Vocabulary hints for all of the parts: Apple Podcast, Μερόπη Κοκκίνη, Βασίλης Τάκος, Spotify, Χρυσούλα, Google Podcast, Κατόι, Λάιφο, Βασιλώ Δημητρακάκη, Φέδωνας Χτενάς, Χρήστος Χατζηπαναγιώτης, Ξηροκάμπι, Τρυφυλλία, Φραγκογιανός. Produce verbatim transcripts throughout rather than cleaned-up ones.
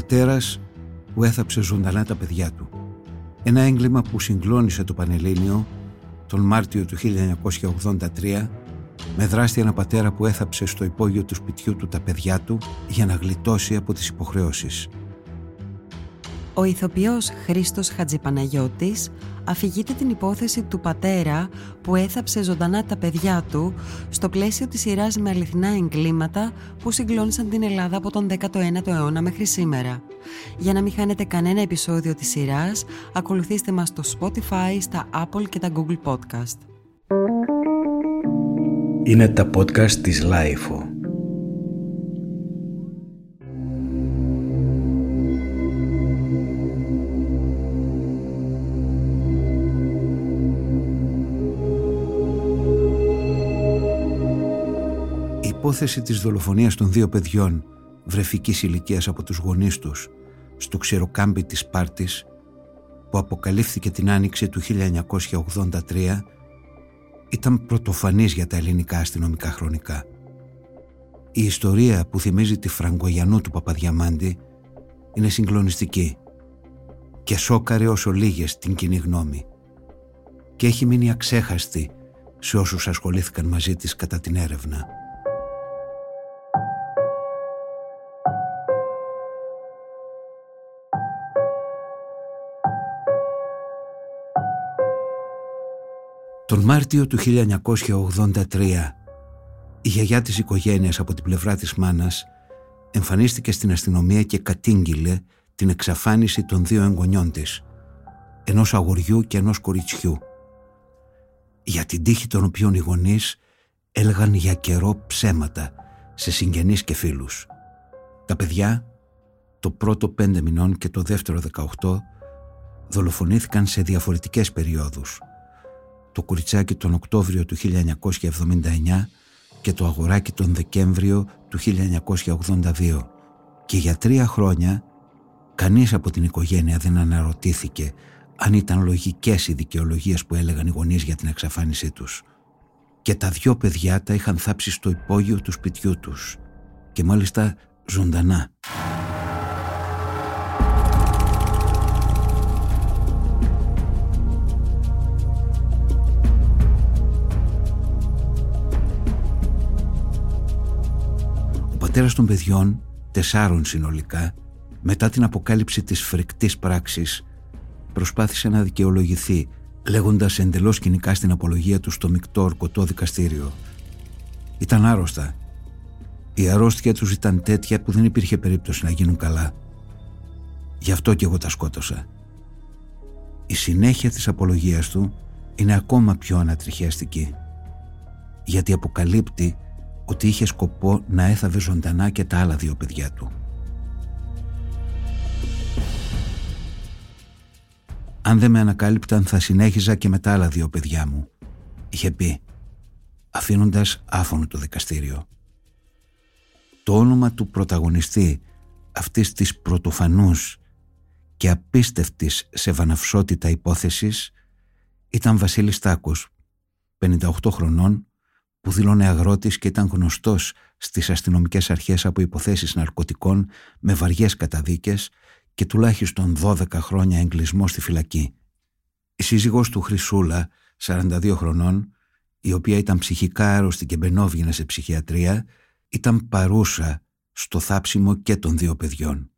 πατέρας που έθαψε ζωντανά τα παιδιά του. Ένα έγκλημα που συγκλώνησε το Πανελλήνιο τον Μάρτιο του χίλια εννιακόσια ογδόντα τρία με δράστη ένα πατέρα που έθαψε στο υπόγειο του σπιτιού του τα παιδιά του για να γλιτώσει από τις υποχρεώσεις. Ο ηθοποιός Χρήστος Χατζηπαναγιώτης αφηγείται την υπόθεση του πατέρα που έθαψε ζωντανά τα παιδιά του στο πλαίσιο της σειράς με αληθινά εγκλήματα που συγκλώνησαν την Ελλάδα από τον δέκατο ένατο αιώνα μέχρι σήμερα. Για να μην χάνετε κανένα επεισόδιο της σειράς, ακολουθήστε μας στο Spotify, στα Apple και τα Google Podcast. Είναι τα podcast της λάιφο. Η υπόθεση της δολοφονίας των δύο παιδιών βρεφικής ηλικίας από τους γονείς τους στο ξηροκάμπι της Σπάρτης, που αποκαλύφθηκε την άνοιξη του χίλια εννιακόσια ογδόντα τρία, ήταν πρωτοφανής για τα ελληνικά αστυνομικά χρονικά. Η ιστορία που θυμίζει τη Φραγκογιανού του Παπαδιαμάντη είναι συγκλονιστική και σόκαρε όσο λίγες την κοινή γνώμη και έχει μείνει αξέχαστη σε όσους ασχολήθηκαν μαζί της κατά την έρευνα. Τον Μάρτιο του χίλια εννιακόσια ογδόντα τρία, η γιαγιά της οικογένειας από την πλευρά της μάνας εμφανίστηκε στην αστυνομία και κατήγγειλε την εξαφάνιση των δύο εγγονιών της, ενός αγοριού και ενός κοριτσιού, για την τύχη των οποίων οι γονείς έλεγαν για καιρό ψέματα σε συγγενείς και φίλους. Τα παιδιά, το πρώτο πέντε μηνών και το δεύτερο δεκαοκτώ, δολοφονήθηκαν σε διαφορετικές περιόδους. Το κοριτσάκι τον Οκτώβριο του χίλια εννιακόσια εβδομήντα εννιά και το αγοράκι τον Δεκέμβριο του χίλια εννιακόσια ογδόντα δύο, και για τρία χρόνια κανείς από την οικογένεια δεν αναρωτήθηκε αν ήταν λογικές οι δικαιολογίες που έλεγαν οι γονείς για την εξαφάνισή τους. Και τα δυο παιδιά τα είχαν θάψει στο υπόγειο του σπιτιού τους και μάλιστα ζωντανά. Ο πατέρας των παιδιών, τεσσάρων συνολικά, μετά την αποκάλυψη της φρικτής πράξης, προσπάθησε να δικαιολογηθεί, λέγοντας εντελώς κοινικά στην απολογία του στο μεικτό ορκωτό δικαστήριο. Ήταν άρρωστα. Η αρρώστια τους ήταν τέτοια που δεν υπήρχε περίπτωση να γίνουν καλά. Γι' αυτό και εγώ τα σκότωσα. Η συνέχεια της απολογίας του είναι ακόμα πιο ανατριχιαστική, γιατί αποκαλύπτει ότι είχε σκοπό να έθαβε ζωντανά και τα άλλα δύο παιδιά του. «Αν δεν με ανακάλυπταν θα συνέχιζα και με τα άλλα δύο παιδιά μου», είχε πει, αφήνοντας άφωνο το δικαστήριο. Το όνομα του πρωταγωνιστή αυτής της πρωτοφανούς και απίστευτης σε βαναυσότητα υπόθεσης ήταν Βασίλης Τάκος, πενήντα οκτώ χρονών, που δήλωνε αγρότης και ήταν γνωστός στις αστυνομικές αρχές από υποθέσεις ναρκωτικών με βαριές καταδίκες και τουλάχιστον δώδεκα χρόνια εγκλισμό στη φυλακή. Η σύζυγός του Χρυσούλα, σαράντα δύο χρονών, η οποία ήταν ψυχικά άρρωστη και μπαινόβγαινε σε ψυχιατρία, ήταν παρούσα στο θάψιμο και των δύο παιδιών.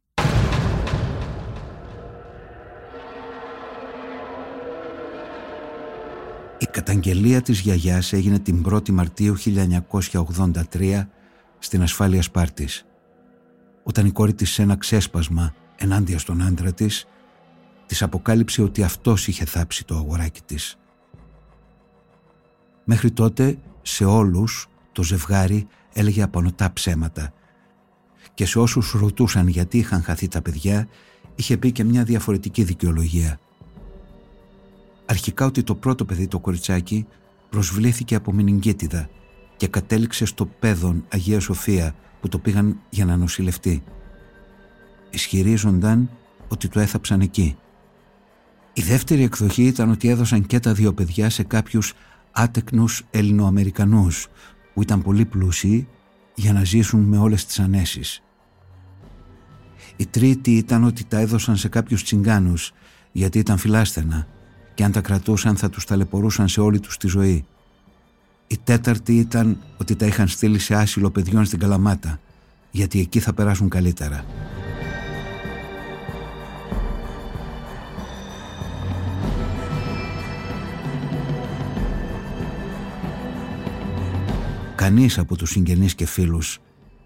Η καταγγελία της γιαγιάς έγινε την πρώτη Μαρτίου χίλια εννιακόσια ογδόντα τρία στην ασφάλεια Σπάρτης, όταν η κόρη της σε ένα ξέσπασμα ενάντια στον άντρα της, της αποκάλυψε ότι αυτός είχε θάψει το αγοράκι της. Μέχρι τότε σε όλους το ζευγάρι έλεγε απανωτά ψέματα και σε όσους ρωτούσαν γιατί είχαν χαθεί τα παιδιά είχε πει και μια διαφορετική δικαιολογία. Αρχικά ότι το πρώτο παιδί, το κοριτσάκι, προσβλήθηκε από μηνυγκίτιδα και κατέληξε στο Παίδον Αγία Σοφία που το πήγαν για να νοσηλευτεί. Ισχυρίζονταν ότι το έθαψαν εκεί. Η δεύτερη εκδοχή ήταν ότι έδωσαν και τα δύο παιδιά σε κάποιους άτεκνους Ελληνοαμερικανούς που ήταν πολύ πλούσιοι για να ζήσουν με όλες τις ανέσεις. Η τρίτη ήταν ότι τα έδωσαν σε κάποιους τσιγκάνους, γιατί ήταν φυλάστερα και αν τα κρατούσαν θα τους ταλαιπωρούσαν σε όλη τους τη ζωή. Η τέταρτη ήταν ότι τα είχαν στείλει σε άσυλο παιδιών στην Καλαμάτα, γιατί εκεί θα περάσουν καλύτερα. Κανείς από τους συγγενείς και φίλους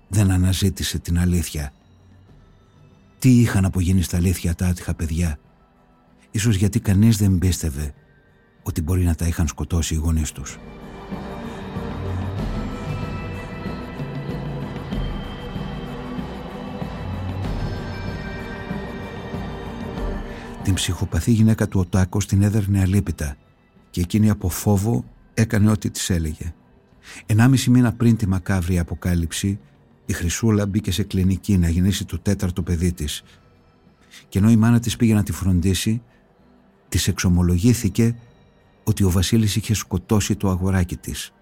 δεν αναζήτησε την αλήθεια. Τι είχαν απογίνει στα αλήθεια τα άτυχα παιδιά. Ίσως γιατί κανείς δεν πίστευε ότι μπορεί να τα είχαν σκοτώσει οι γονείς τους. Την ψυχοπαθή γυναίκα του ο Τάκος την έδερνε αλίπητα και εκείνη από φόβο έκανε ό,τι της έλεγε. Ενάμιση μήνα πριν τη μακάβρια αποκάλυψη, η Χρυσούλα μπήκε σε κλινική να γεννήσει το τέταρτο παιδί της. Και ενώ η μάνα της πήγε να τη φροντίσει, της εξομολογήθηκε ότι ο Βασίλης είχε σκοτώσει το αγοράκι της.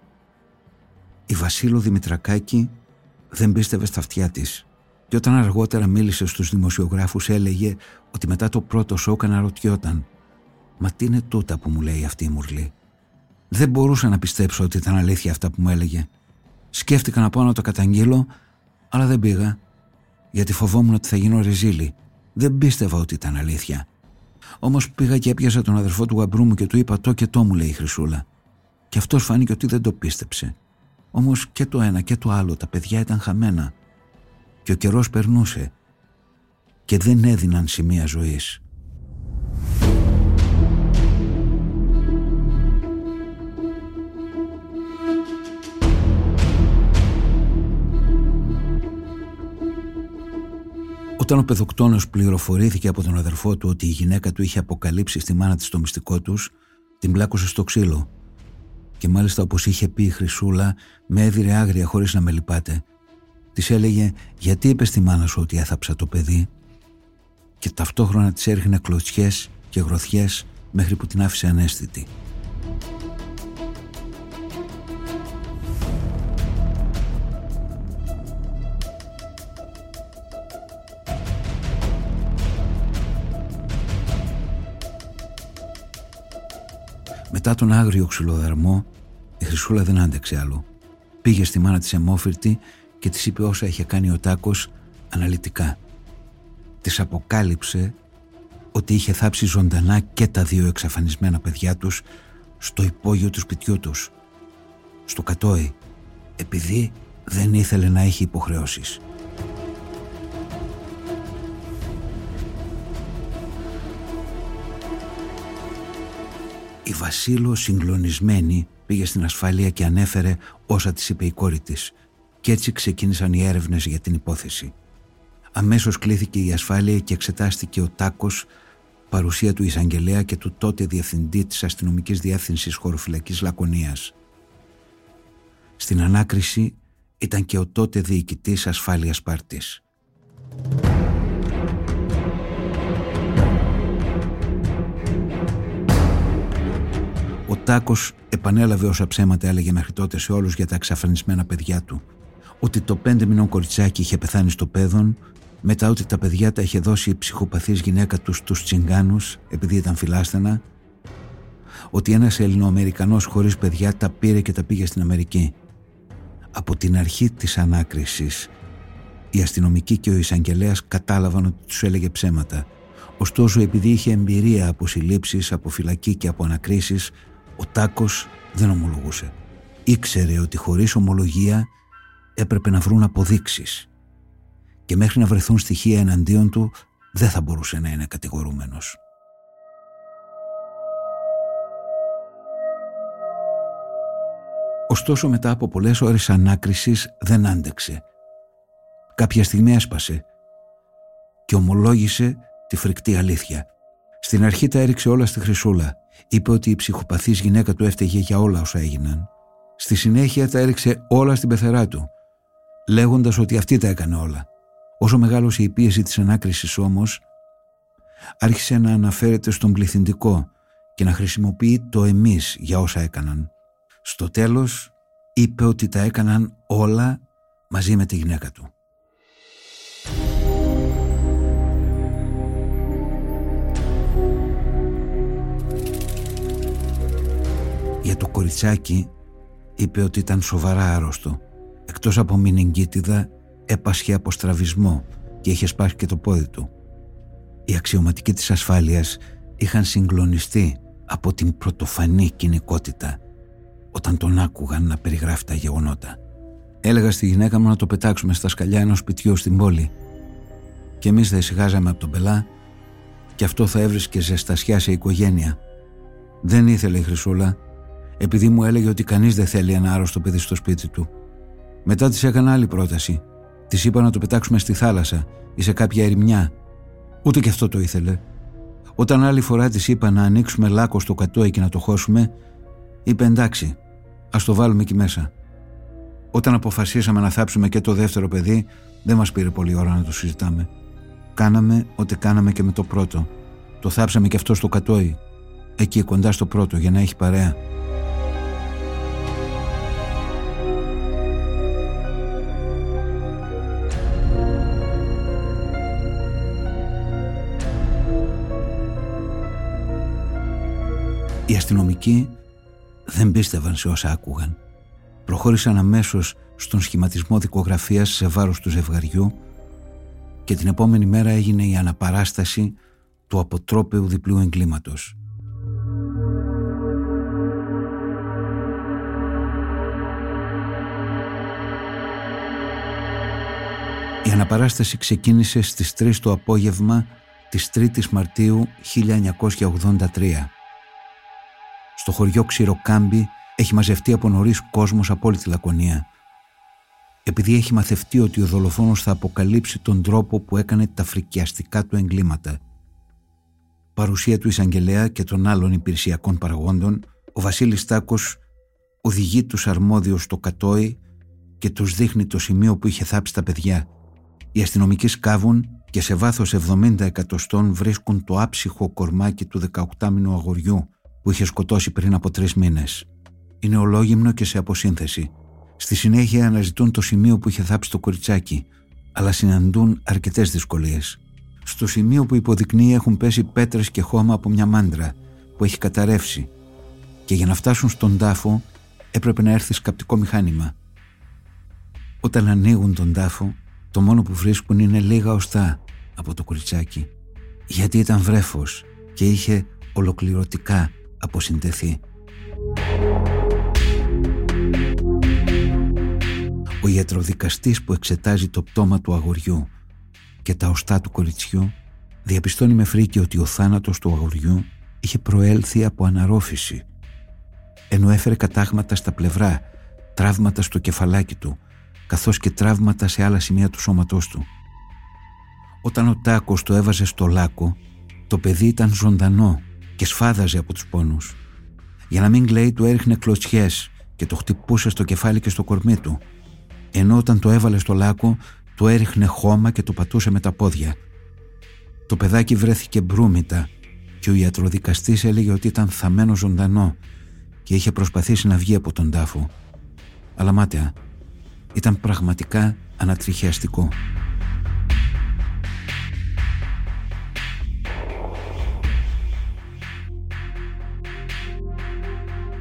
Η Βασιλώ Δημητρακάκη δεν πίστευε στα αυτιά της. Και όταν αργότερα μίλησε στους δημοσιογράφους έλεγε ότι μετά το πρώτο σοκ αναρωτιόταν «Μα τι είναι τούτα που μου λέει αυτή η μουρλή». Δεν μπορούσα να πιστέψω ότι ήταν αλήθεια αυτά που μου έλεγε. Σκέφτηκα να πάω να το καταγγείλω, αλλά δεν πήγα, γιατί φοβόμουν ότι θα γίνω ρεζίλη. Δεν πίστευα ότι ήταν αλήθεια. Όμως πήγα και έπιασα τον αδερφό του γαμπρού μου και του είπα «Το και το» μου λέει η Χρυσούλα. Και αυτός φάνηκε ότι δεν το πίστεψε. Όμως και το ένα και το άλλο τα παιδιά ήταν χαμένα. Και ο καιρός περνούσε και δεν έδιναν σημεία ζωής. Όταν ο παιδοκτόνος πληροφορήθηκε από τον αδερφό του ότι η γυναίκα του είχε αποκαλύψει στη μάνα της το μυστικό τους, την πλάκωσε στο ξύλο. Και μάλιστα όπως είχε πει η Χρυσούλα, με έδιρε άγρια χωρίς να με λυπάται. Της έλεγε «Γιατί είπες στη μάνα σου ότι έθαψα το παιδί» και ταυτόχρονα της έριχνε κλωτσιές και γροθιές μέχρι που την άφησε αναίσθητη. Μετά τον άγριο ξυλοδαρμό, η Χρυσούλα δεν άντεξε άλλο. Πήγε στη μάνα της αιμόφυρτη και της είπε όσα είχε κάνει ο Τάκος αναλυτικά. Της αποκάλυψε ότι είχε θάψει ζωντανά και τα δύο εξαφανισμένα παιδιά τους στο υπόγειο του σπιτιού τους, στο Κατόι, επειδή δεν ήθελε να έχει υποχρεώσεις. Η Βασίλω συγκλονισμένη πήγε στην ασφάλεια και ανέφερε όσα της είπε η κόρη της. Κι έτσι ξεκίνησαν οι έρευνες για την υπόθεση. Αμέσως κλήθηκε η ασφάλεια και εξετάστηκε ο Τάκος, παρουσία του εισαγγελέα και του τότε διευθυντή της αστυνομικής διεύθυνσης χωροφυλακής Λακωνίας. Στην ανάκριση ήταν και ο τότε διοικητής ασφάλειας Πάρτης. Ο Τάκος επανέλαβε όσα ψέματα έλεγε μέχρι τότε σε όλους για τα εξαφανισμένα παιδιά του. Ότι το πέντε μηνών κοριτσάκι είχε πεθάνει στο Πέδον, μετά ότι τα παιδιά τα είχε δώσει η ψυχοπαθής γυναίκα του στους τσιγκάνους επειδή ήταν φιλάστανα, ότι ένας Ελληνοαμερικανός χωρίς παιδιά τα πήρε και τα πήγε στην Αμερική. Από την αρχή της ανάκρισης, οι αστυνομικοί και ο εισαγγελέας κατάλαβαν ότι τους έλεγε ψέματα. Ωστόσο, επειδή είχε εμπειρία από συλλήψεις, από φυλακή και από ανακρίσεις, ο Τάκος δεν ομολογούσε. Ήξερε ότι χωρίς ομολογία έπρεπε να βρουν αποδείξεις και μέχρι να βρεθούν στοιχεία εναντίον του δεν θα μπορούσε να είναι κατηγορούμενος. Ωστόσο μετά από πολλές ώρες ανάκρισης δεν άντεξε. Κάποια στιγμή έσπασε και ομολόγησε τη φρικτή αλήθεια. Στην αρχή τα έριξε όλα στη Χρυσούλα. Είπε ότι η ψυχοπαθής γυναίκα του έφταιγε για όλα όσα έγιναν. Στη συνέχεια τα έριξε όλα στην πεθερά του, λέγοντας ότι αυτή τα έκανε όλα. Όσο μεγάλωσε η πίεση της ανάκρισης όμως, άρχισε να αναφέρεται στον πληθυντικό και να χρησιμοποιεί το εμείς για όσα έκαναν. Στο τέλος είπε ότι τα έκαναν όλα μαζί με τη γυναίκα του. για το κοριτσάκι είπε ότι ήταν σοβαρά άρρωστο. Εκτός από μηνυγκίτιδα έπασχε από στραβισμό και είχε σπάσει και το πόδι του. Οι αξιωματικοί της ασφάλειας είχαν συγκλονιστεί από την πρωτοφανή κοινικότητα όταν τον άκουγαν να περιγράφει τα γεγονότα. Έλεγα στη γυναίκα μου να το πετάξουμε στα σκαλιά ενός σπιτιού στην πόλη και εμείς θα ησυχάζαμε από τον πελά και αυτό θα έβρισκε ζεστασιά σε οικογένεια. Δεν ήθελε η Χρυσούλα, επειδή μου έλεγε ότι κανείς δεν θέλει ένα άρρωστο παιδί στο σπίτι του. Μετά της έκανα άλλη πρόταση. Της είπα να το πετάξουμε στη θάλασσα ή σε κάποια ερημιά. Ούτε και αυτό το ήθελε. Όταν άλλη φορά της είπα να ανοίξουμε λάκκο στο κατόι και να το χώσουμε, είπε εντάξει, ας το βάλουμε εκεί μέσα. Όταν αποφασίσαμε να θάψουμε και το δεύτερο παιδί, δεν μας πήρε πολλή ώρα να το συζητάμε. Κάναμε ό,τι κάναμε και με το πρώτο. Το θάψαμε και αυτό στο κατόι, εκεί κοντά στο πρώτο, για να έχει παρέα. Οι αστυνομικοί δεν πίστευαν σε όσα άκουγαν. Προχώρησαν αμέσως στον σχηματισμό δικογραφίας σε βάρος του ζευγαριού και την επόμενη μέρα έγινε η αναπαράσταση του αποτρόπαιου διπλού εγκλήματος. Η αναπαράσταση ξεκίνησε στις τρεις το απόγευμα της τρίτης Μαρτίου χίλια εννιακόσια ογδόντα τρία. Στο χωριό Ξηροκάμπη έχει μαζευτεί από νωρίς κόσμος από όλη τη Λακωνία. Επειδή έχει μαθευτεί ότι ο δολοφόνος θα αποκαλύψει τον τρόπο που έκανε τα φρικιαστικά του εγκλήματα. Παρουσία του εισαγγελέα και των άλλων υπηρεσιακών παραγόντων, ο Βασίλης Τάκος οδηγεί τους αρμόδιους στο κατόι και τους δείχνει το σημείο που είχε θάψει τα παιδιά. Οι αστυνομικοί σκάβουν και σε βάθος εβδομήντα εκατοστών βρίσκουν το άψυχο κορμάκι του δεκαοκτάμηνου αγοριού που είχε σκοτώσει πριν από τρεις μήνες. Είναι ολόγυμνο και σε αποσύνθεση. Στη συνέχεια αναζητούν το σημείο που είχε θάψει το κοριτσάκι, αλλά συναντούν αρκετές δυσκολίες. Στο σημείο που υποδεικνύει έχουν πέσει πέτρες και χώμα από μια μάντρα που έχει καταρρεύσει και για να φτάσουν στον τάφο έπρεπε να έρθει σκαπτικό μηχάνημα. Όταν ανοίγουν τον τάφο, το μόνο που βρίσκουν είναι λίγα οστά από το κοριτσάκι, γιατί ήταν βρέφος και είχε ολοκληρωτικά αποσυντεθεί. Ο ιατροδικαστής που εξετάζει το πτώμα του αγοριού και τα οστά του κοριτσιού διαπιστώνει με φρίκη ότι ο θάνατος του αγοριού είχε προέλθει από αναρρόφηση, ενώ έφερε κατάγματα στα πλευρά, τραύματα στο κεφαλάκι του, καθώς και τραύματα σε άλλα σημεία του σώματός του. Όταν ο Τάκος το έβαζε στο λάκκο, το παιδί ήταν ζωντανό και σφάδαζε από τους πόνους. Για να μην κλαίει, του έριχνε κλωτσιές και το χτυπούσε στο κεφάλι και στο κορμί του, ενώ όταν το έβαλε στο λάκκο, του έριχνε χώμα και το πατούσε με τα πόδια. Το παιδάκι βρέθηκε μπρούμητα και ο ιατροδικαστής έλεγε ότι ήταν θαμμένο ζωντανό και είχε προσπαθήσει να βγει από τον τάφο. Αλλά μάταια, ήταν πραγματικά ανατριχιαστικό.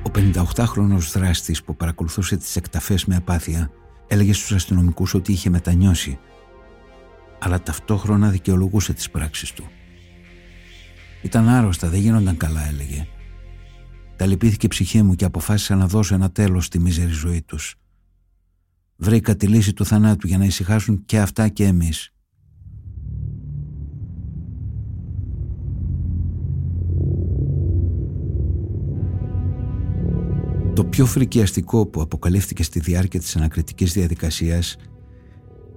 Ο πενηνταοκτάχρονος δράστης που παρακολουθούσε τις εκταφές με απάθεια έλεγε στους αστυνομικούς ότι είχε μετανιώσει, αλλά ταυτόχρονα δικαιολογούσε τις πράξεις του. Ήταν άρρωστα, δεν γίνονταν καλά, έλεγε. Τα λυπήθηκε η ψυχή μου και αποφάσισα να δώσω ένα τέλος στη μίζερη ζωή τους. Βρήκα τη λύση του θανάτου για να ησυχάσουν και αυτά και εμείς. Το πιο φρικιαστικό που αποκαλύφθηκε στη διάρκεια της ανακριτικής διαδικασίας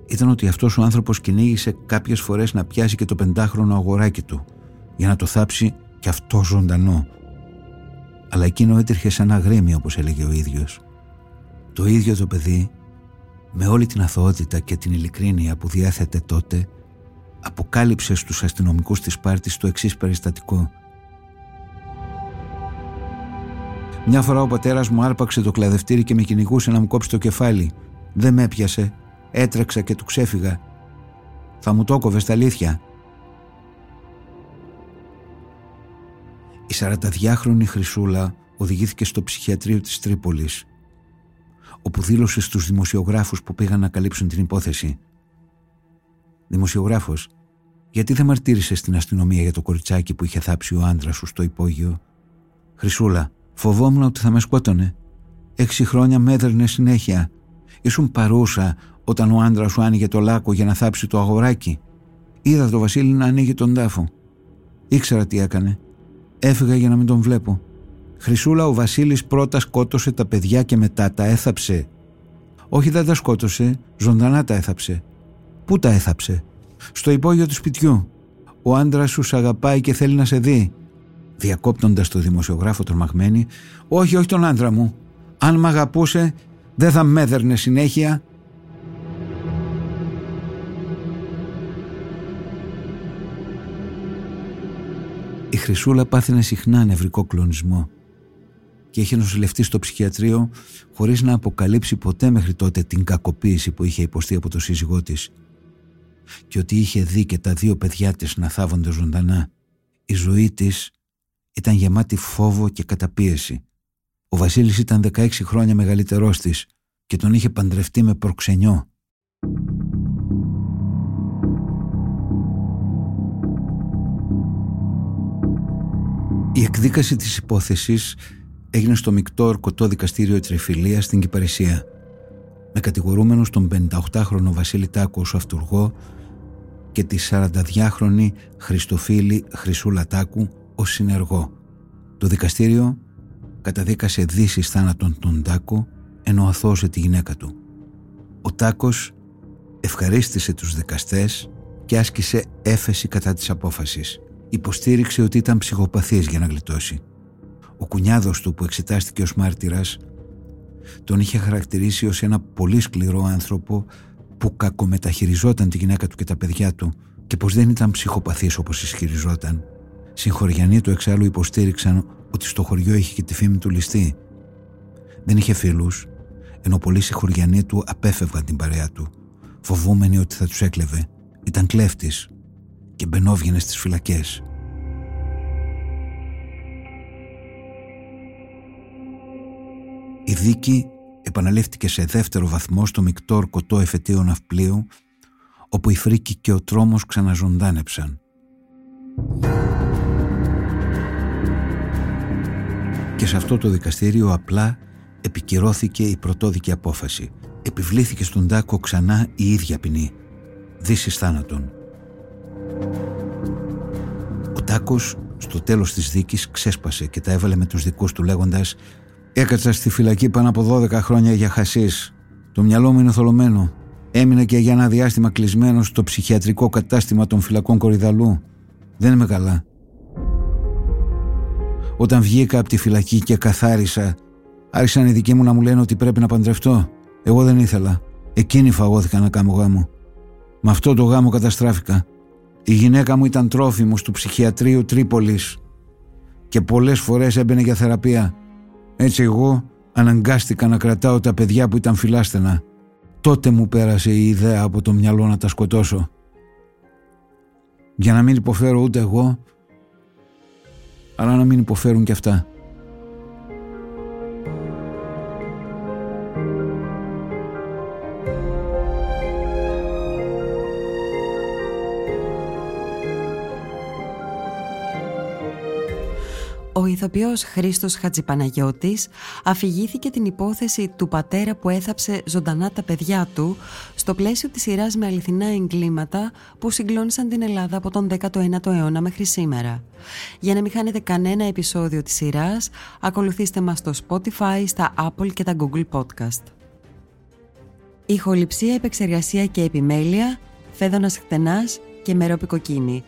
ήταν ότι αυτός ο άνθρωπος κυνήγησε κάποιες φορές να πιάσει και το πεντάχρονο αγοράκι του για να το θάψει και αυτό ζωντανό. Αλλά εκείνο έτρεχε σαν αγρίμι, όπως έλεγε ο ίδιος. Το ίδιο το παιδί, με όλη την αθωότητα και την ειλικρίνεια που διέθετε τότε, αποκάλυψε στους αστυνομικούς της Σπάρτης το εξής περιστατικό. Μια φορά ο πατέρας μου άρπαξε το κλαδευτήρι και με κυνηγούσε να μου κόψει το κεφάλι. Δεν με έπιασε. Έτρεξα και του ξέφυγα. Θα μου το κόβες τα αλήθεια. Η σαρανταδιάχρονη Χρυσούλα οδηγήθηκε στο ψυχιατρίο της Τρίπολης, όπου δήλωσε στους δημοσιογράφους που πήγαν να καλύψουν την υπόθεση. «Δημοσιογράφος, γιατί δεν μαρτύρησες στην αστυνομία για το κοριτσάκι που είχε θάψει ο άντρας σου στο υπόγειο?» «Χρυσούλα, φοβόμουν ότι θα με σκότωνε. Έξι χρόνια με έδερνε συνέχεια. Ήσουν παρούσα όταν ο άντρας σου άνοιγε το λάκκο για να θάψει το αγοράκι. Είδα τον Βασίλη να ανοίγει τον τάφο. Ήξερα τι έκανε. Έφυγα για να μην τον βλέπω. Χρυσούλα, ο Βασίλης πρώτα σκότωσε τα παιδιά και μετά τα έθαψε. Όχι, δεν τα σκότωσε, ζωντανά τα έθαψε. Πού τα έθαψε? Στο υπόγειο του σπιτιού. Ο άντρας σου σ' αγαπάει και θέλει να σε δει». Διακόπτοντας το δημοσιογράφο τρομαγμένη, «Όχι, όχι τον άντρα μου. Αν μ' αγαπούσε, δεν θα μ' έδερνε συνέχεια». Η Χρυσούλα πάθαινε συχνά νευρικό κλονισμό και είχε νοσηλευτεί στο ψυχιατρίο χωρίς να αποκαλύψει ποτέ μέχρι τότε την κακοποίηση που είχε υποστεί από τον σύζυγό της και ότι είχε δει και τα δύο παιδιά της να θάβονται ζωντανά. Η ζωή της ήταν γεμάτη φόβο και καταπίεση. Ο Βασίλης ήταν δεκαέξι χρόνια μεγαλύτερός της και τον είχε παντρευτεί με προξενιό. Η εκδίκαση της υπόθεσης έγινε στο μεικτό ορκωτό δικαστήριο Τρυφυλλία στην Κυπαρισία, με κατηγορούμενο τον πενήντα οκτάχρονο Βασίλη Τάκο ως αυτουργό και τη σαρανταδυάχρονη Χριστοφίλη Χρυσούλα Τάκου ως συνεργό. Το δικαστήριο καταδίκασε δύσεις θάνατον τον Τάκο, ενώ αθώωσε τη γυναίκα του. Ο Τάκος ευχαρίστησε τους δικαστές και άσκησε έφεση κατά της απόφασης. Υποστήριξε ότι ήταν ψυχοπαθής για να γλιτώσει. Ο κουνιάδος του που εξετάστηκε ως μάρτυρας τον είχε χαρακτηρίσει ως ένα πολύ σκληρό άνθρωπο που κακομεταχειριζόταν τη γυναίκα του και τα παιδιά του και πως δεν ήταν ψυχοπαθής όπως ισχυριζόταν. Συγχωριανοί του εξάλλου υποστήριξαν ότι στο χωριό είχε και τη φήμη του ληστή. Δεν είχε φίλους, ενώ πολλοί συγχωριανοί του απέφευγαν την παρέα του, φοβούμενοι ότι θα τους έκλεβε. Ήταν κλέφτης και μπαινόβγαινε στις φυλακές. Η δίκη επαναλήφθηκε σε δεύτερο βαθμό στο μεικτό ορκωτό εφετείο ναυπλίου, όπου η φρίκη και ο τρόμος ξαναζωντάνεψαν. Και σε αυτό το δικαστήριο απλά επικυρώθηκε η πρωτόδικη απόφαση. Επιβλήθηκε στον Τάκο ξανά η ίδια ποινή, δύσεις θάνατον. Ο Τάκος στο τέλος της δίκης ξέσπασε και τα έβαλε με τους δικούς του λέγοντας «Έκατσα στη φυλακή πάνω από δώδεκα χρόνια για χασίς. Το μυαλό μου είναι θολωμένο. Έμεινα και για ένα διάστημα κλεισμένο στο ψυχιατρικό κατάστημα των φυλακών Κορυδαλού. Δεν είμαι καλά. Όταν βγήκα από τη φυλακή και καθάρισα, άρχισαν οι δικοί μου να μου λένε ότι πρέπει να παντρευτώ. Εγώ δεν ήθελα. Εκείνοι φαγώθηκαν να κάνω γάμο. Με αυτό το γάμο καταστράφηκα. Η γυναίκα μου ήταν τρόφιμος του ψυχιατρίου Τρίπολης και πολλές φορές έμπαινε για θεραπεία. Έτσι εγώ αναγκάστηκα να κρατάω τα παιδιά που ήταν φιλάστενα. Τότε μου πέρασε η ιδέα από το μυαλό να τα σκοτώσω. Για να μην υποφέρω ούτε εγώ, αλλά να μην υποφέρουν και αυτά». Ο ηθοποιός Χρήστος Χατζηπαναγιώτης αφηγήθηκε την υπόθεση του πατέρα που έθαψε ζωντανά τα παιδιά του στο πλαίσιο της σειράς με αληθινά εγκλήματα που συγκλώνησαν την Ελλάδα από τον δέκατο ένατο αιώνα μέχρι σήμερα. Για να μην χάνετε κανένα επεισόδιο της σειράς, ακολουθήστε μας στο Spotify, στα Apple και τα Google Podcast. Ηχοληψία, επεξεργασία και επιμέλεια, Φέδωνας Χτενάς και Μερόπη Κοκκίνη.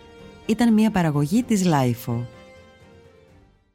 Ήταν μια παραγωγή της λάιφο.